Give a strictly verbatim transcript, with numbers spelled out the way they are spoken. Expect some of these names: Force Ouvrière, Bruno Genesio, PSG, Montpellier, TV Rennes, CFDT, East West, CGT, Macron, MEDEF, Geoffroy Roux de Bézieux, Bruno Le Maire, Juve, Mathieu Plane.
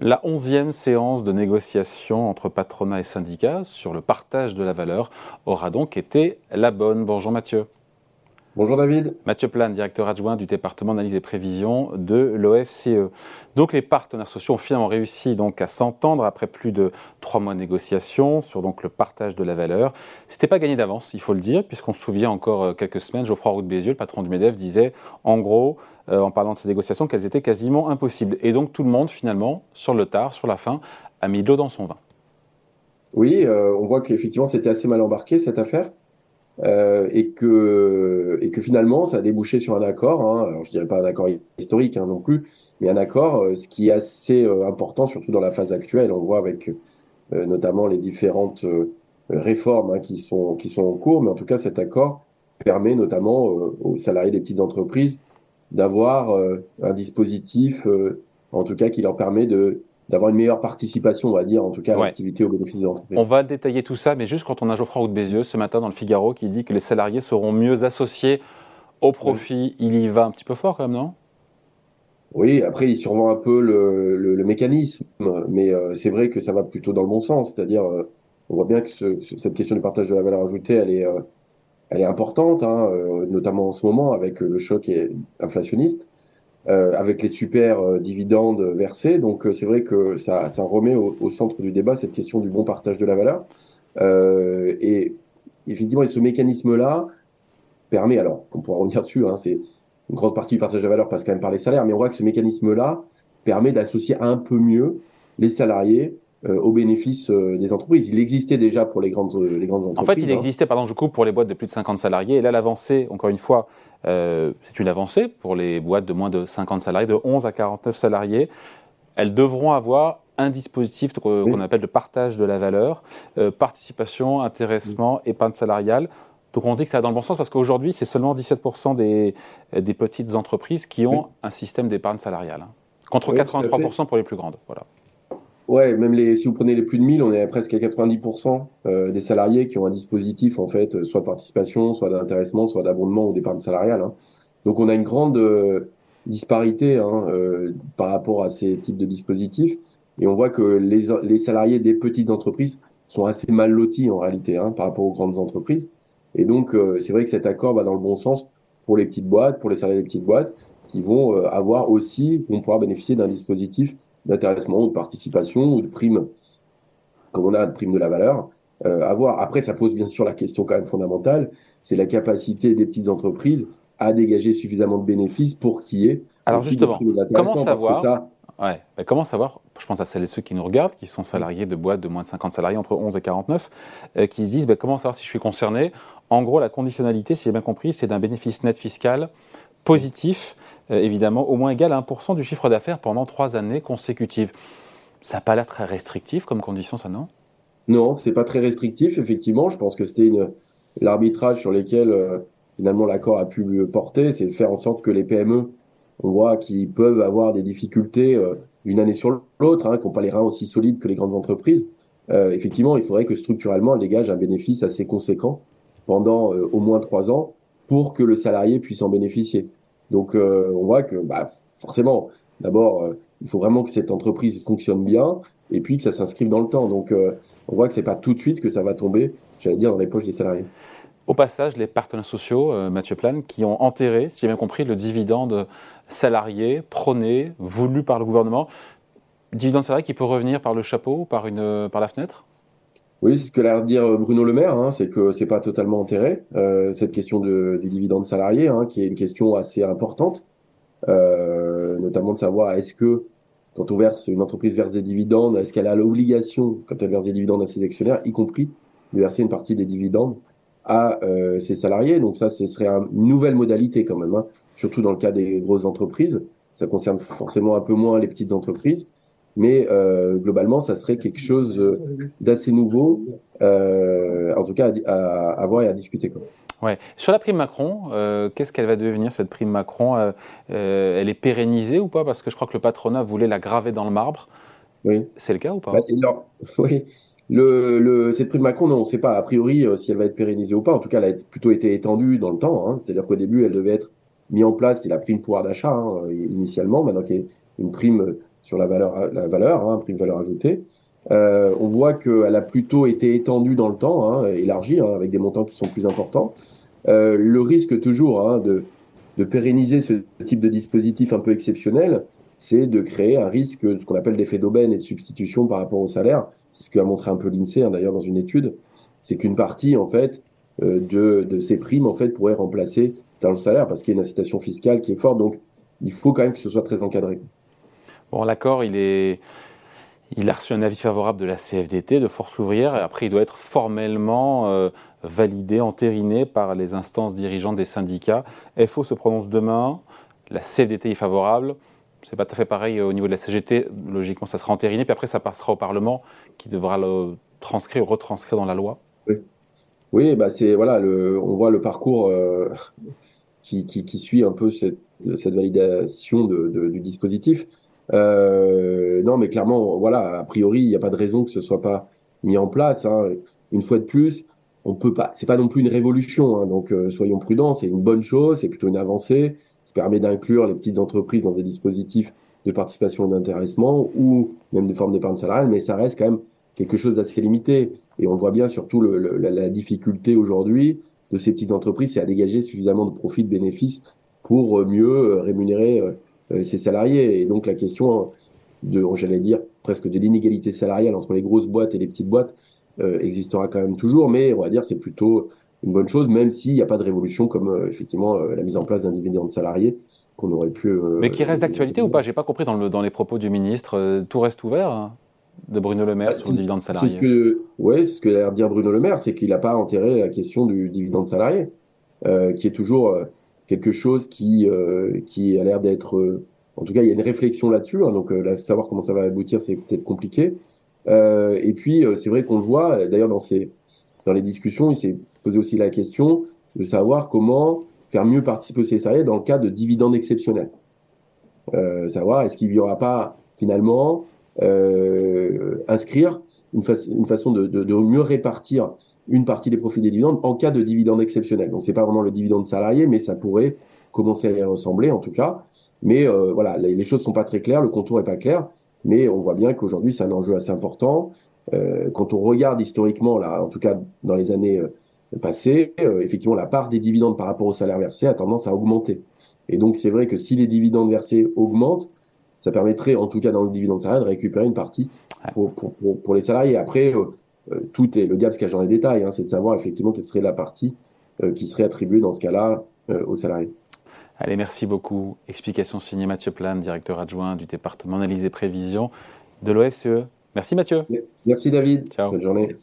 La onzième séance de négociation entre patronat et syndicats sur le partage de la valeur aura donc été la bonne. Bonjour Mathieu. Bonjour David. Mathieu Plane, directeur adjoint du département d'analyse et prévision de l'O F C E. Donc les partenaires sociaux ont finalement réussi donc à s'entendre après plus de trois mois de négociations sur donc le partage de la valeur. C'était pas gagné d'avance, il faut le dire, puisqu'on se souvient encore quelques semaines, Geoffroy Roux de Bézieux, le patron du MEDEF, disait en gros, euh, en parlant de ces négociations, qu'elles étaient quasiment impossibles. Et donc tout le monde finalement, sur le tard, sur la fin, a mis de l'eau dans son vin. Oui, euh, on voit qu'effectivement c'était assez mal embarqué cette affaire. Euh, et, que, et que finalement ça a débouché sur un accord, hein. Alors je dirais pas un accord historique hein, non plus, mais un accord, euh, ce qui est assez euh, important surtout dans la phase actuelle. On voit avec euh, notamment les différentes euh, réformes hein, qui, sont, qui sont en cours, mais en tout cas cet accord permet notamment euh, aux salariés des petites entreprises d'avoir euh, un dispositif euh, en tout cas qui leur permet de d'avoir une meilleure participation, on va dire, en tout cas, ouais. à l'activité au bénéfice de l'entreprise. On va détailler tout ça, mais juste quand on a Geoffroy Roux de Bézieux ce matin dans le Figaro qui dit que les salariés seront mieux associés au profit, ouais. Il y va un petit peu fort quand même, non? Oui, après, il survend un peu le, le, le mécanisme, mais euh, c'est vrai que ça va plutôt dans le bon sens, c'est-à-dire, euh, on voit bien que ce, cette question du partage de la valeur ajoutée, elle est, euh, elle est importante, hein, euh, notamment en ce moment, avec le choc inflationniste. Euh, avec les super euh, dividendes versés. Donc euh, c'est vrai que ça, ça remet au, au centre du débat cette question du bon partage de la valeur. Euh, et effectivement, et ce mécanisme-là permet, alors on pourra revenir dessus, hein, c'est une grande partie du partage de la valeur passe quand même par les salaires, mais on voit que ce mécanisme-là permet d'associer un peu mieux les salariés euh, au bénéfice euh, des entreprises. Il existait déjà pour les grandes, euh, les grandes entreprises. En fait, il hein. existait, pardon, du coup, pour les boîtes de plus de cinquante salariés. Et là, l'avancée, encore une fois, Euh, c'est une avancée pour les boîtes de moins de cinquante salariés, de onze à quarante-neuf salariés. Elles devront avoir un dispositif qu'on oui. appelle le partage de la valeur, euh, participation, intéressement, oui. épargne salariale. Donc on dit que ça va dans le bon sens parce qu'aujourd'hui, c'est seulement dix-sept pour cent des, des petites entreprises qui ont oui. un système d'épargne salariale, hein, contre oui, quatre-vingt-trois pour cent pour les plus grandes. Voilà. Ouais, même les, si vous prenez les plus de mille, on est à presque à quatre-vingt-dix pour cent euh, des salariés qui ont un dispositif en fait, soit de participation, soit d'intéressement, soit d'abondement ou d'épargne salariale. Hein. Donc on a une grande euh, disparité hein, euh, par rapport à ces types de dispositifs, et on voit que les, les salariés des petites entreprises sont assez mal lotis en réalité hein, par rapport aux grandes entreprises. Et donc euh, c'est vrai que cet accord va dans le bon sens pour les petites boîtes, pour les salariés des petites boîtes, qui vont euh, avoir aussi, vont pouvoir bénéficier d'un dispositif d'intéressement ou de participation ou de prime, comme on a de prime de la valeur, euh, à voir. Après, ça pose bien sûr la question quand même fondamentale, c'est la capacité des petites entreprises à dégager suffisamment de bénéfices pour qu'il y ait... Alors justement, comment savoir, ça... ouais, ben comment savoir, je pense à celles et ceux qui nous regardent, qui sont salariés de boîtes de moins de cinquante salariés, entre onze et quarante-neuf, euh, qui se disent ben, comment savoir si je suis concerné. En gros, la conditionnalité, si j'ai bien compris, c'est d'un bénéfice net fiscal positif, euh, évidemment, au moins égal à un pour cent du chiffre d'affaires pendant trois années consécutives. Ça n'a pas l'air très restrictif comme condition, ça, non? Non, ce n'est pas très restrictif, effectivement. Je pense que c'était une... l'arbitrage sur lequel, euh, finalement, l'accord a pu porter, c'est de faire en sorte que les P M E, on voit qu'ils peuvent avoir des difficultés euh, d'une année sur l'autre, hein, qui n'ont pas les reins aussi solides que les grandes entreprises. Euh, effectivement, il faudrait que structurellement, elles dégagent un bénéfice assez conséquent pendant euh, au moins trois ans pour que le salarié puisse en bénéficier. Donc, euh, on voit que, bah, forcément, d'abord, euh, il faut vraiment que cette entreprise fonctionne bien et puis que ça s'inscrive dans le temps. Donc, euh, on voit que c'est pas tout de suite que ça va tomber, j'allais dire, dans les poches des salariés. Au passage, les partenaires sociaux, euh, Mathieu Plane, qui ont enterré, si j'ai bien compris, le dividende salarié prôné, voulu par le gouvernement, dividende salarié qui peut revenir par le chapeau, par une, par la fenêtre? Oui, c'est ce que l'a dire Bruno Le Maire, hein, c'est que c'est pas totalement enterré, euh, cette question de, du dividende salarié, hein, qui est une question assez importante, euh, notamment de savoir est-ce que, quand on verse, une entreprise verse des dividendes, est-ce qu'elle a l'obligation, quand elle verse des dividendes à ses actionnaires, y compris de verser une partie des dividendes à euh, ses salariés. Donc ça, ce serait une nouvelle modalité quand même, hein, surtout dans le cas des grosses entreprises. Ça concerne forcément un peu moins les petites entreprises. Mais euh, globalement, ça serait quelque chose d'assez nouveau, euh, en tout cas à, à, à voir et à discuter. Quoi. Ouais. Sur la prime Macron, euh, qu'est-ce qu'elle va devenir cette prime Macron? euh, euh, Elle est pérennisée ou pas? Parce que je crois que le patronat voulait la graver dans le marbre. Oui. C'est le cas ou pas? Bah, non. Oui. Le, le, cette prime Macron, non, on ne sait pas a priori euh, si elle va être pérennisée ou pas. En tout cas, elle a plutôt été étendue dans le temps. Hein. C'est-à-dire qu'au début, elle devait être mise en place. C'était la prime pouvoir d'achat hein, initialement, maintenant qu'il y a une prime sur la valeur, la valeur, hein, prime valeur ajoutée. Euh, on voit qu'elle a plutôt été étendue dans le temps, hein, élargie, hein, avec des montants qui sont plus importants. Euh, le risque toujours hein, de, de pérenniser ce type de dispositif un peu exceptionnel, c'est de créer un risque, ce qu'on appelle d'effet d'aubaine et de substitution par rapport au salaire. C'est ce qu'a montré un peu l'INSEE, hein, d'ailleurs, dans une étude. C'est qu'une partie, en fait, euh, de, de ces primes, en fait, pourrait remplacer dans le salaire, parce qu'il y a une incitation fiscale qui est forte. Donc, il faut quand même que ce soit très encadré. Bon, l'accord, il est... Il a reçu un avis favorable de la C F D T, de Force Ouvrière, et après il doit être formellement euh, validé, entériné par les instances dirigeantes des syndicats. F O se prononce demain, la C F D T est favorable, c'est pas tout à fait pareil au niveau de la C G T, logiquement ça sera entériné, puis après ça passera au Parlement qui devra le transcrire ou retranscrire dans la loi. Oui, oui bah c'est, voilà, le, on voit le parcours euh, qui, qui, qui suit un peu cette, cette validation de, de, du dispositif. Euh, non, mais clairement, voilà, a priori, il n'y a pas de raison que ce soit pas mis en place. Hein. Une fois de plus, on peut pas. C'est pas non plus une révolution. Hein, donc, euh, soyons prudents. C'est une bonne chose. C'est plutôt une avancée. Ça permet d'inclure les petites entreprises dans des dispositifs de participation et d'intéressement ou même de forme d'épargne salariale. Mais ça reste quand même quelque chose d'assez limité. Et on voit bien surtout le, le, la, la difficulté aujourd'hui de ces petites entreprises, c'est à dégager suffisamment de profits, de bénéfices pour mieux rémunérer. Euh, ces salariés. Et donc la question de, j'allais dire, presque de l'inégalité salariale entre les grosses boîtes et les petites boîtes euh, existera quand même toujours, mais on va dire c'est plutôt une bonne chose, même s'il n'y a pas de révolution comme euh, effectivement euh, la mise en place d'un dividende salarié qu'on aurait pu... Euh, mais qui reste euh, d'actualité euh, ou pas? J'ai pas compris dans, le, dans les propos du ministre, euh, tout reste ouvert hein, de Bruno Le Maire bah, sur le dividende salarié. Oui, c'est ce que a l'air de dire Bruno Le Maire, c'est qu'il n'a pas enterré la question du dividende salarié, euh, qui est toujours... Euh, quelque chose qui euh, qui a l'air d'être... Euh, en tout cas, il y a une réflexion là-dessus, hein, donc euh, là, savoir comment ça va aboutir, c'est peut-être compliqué. Euh, et puis, euh, c'est vrai qu'on le voit, d'ailleurs, dans, ces, dans les discussions, il s'est posé aussi la question de savoir comment faire mieux participer aux salariés dans le cas de dividendes exceptionnels. Euh, savoir, est-ce qu'il n'y aura pas, finalement, euh, inscrire une, fa- une façon de, de, de mieux répartir une partie des profits des dividendes en cas de dividende exceptionnel. Donc, c'est pas vraiment le dividende salarié, mais ça pourrait commencer à y ressembler, en tout cas. Mais euh, voilà, les, les choses sont pas très claires, le contour est pas clair, mais on voit bien qu'aujourd'hui, c'est un enjeu assez important. Euh, quand on regarde historiquement, là, en tout cas dans les années euh, passées, euh, effectivement, la part des dividendes par rapport au salaire versé a tendance à augmenter. Et donc, c'est vrai que si les dividendes versés augmentent, ça permettrait, en tout cas dans le dividende salarié, de récupérer une partie pour, pour, pour, pour les salariés. Après... Euh, tout est le diable se cache dans les détails, hein, c'est de savoir effectivement quelle serait la partie euh, qui serait attribuée dans ce cas-là euh, aux salariés. Allez, merci beaucoup. Explication signée Mathieu Plane, directeur adjoint du département analyse et prévision de l'O F C E. Merci Mathieu. Merci David. Ciao. Bonne journée.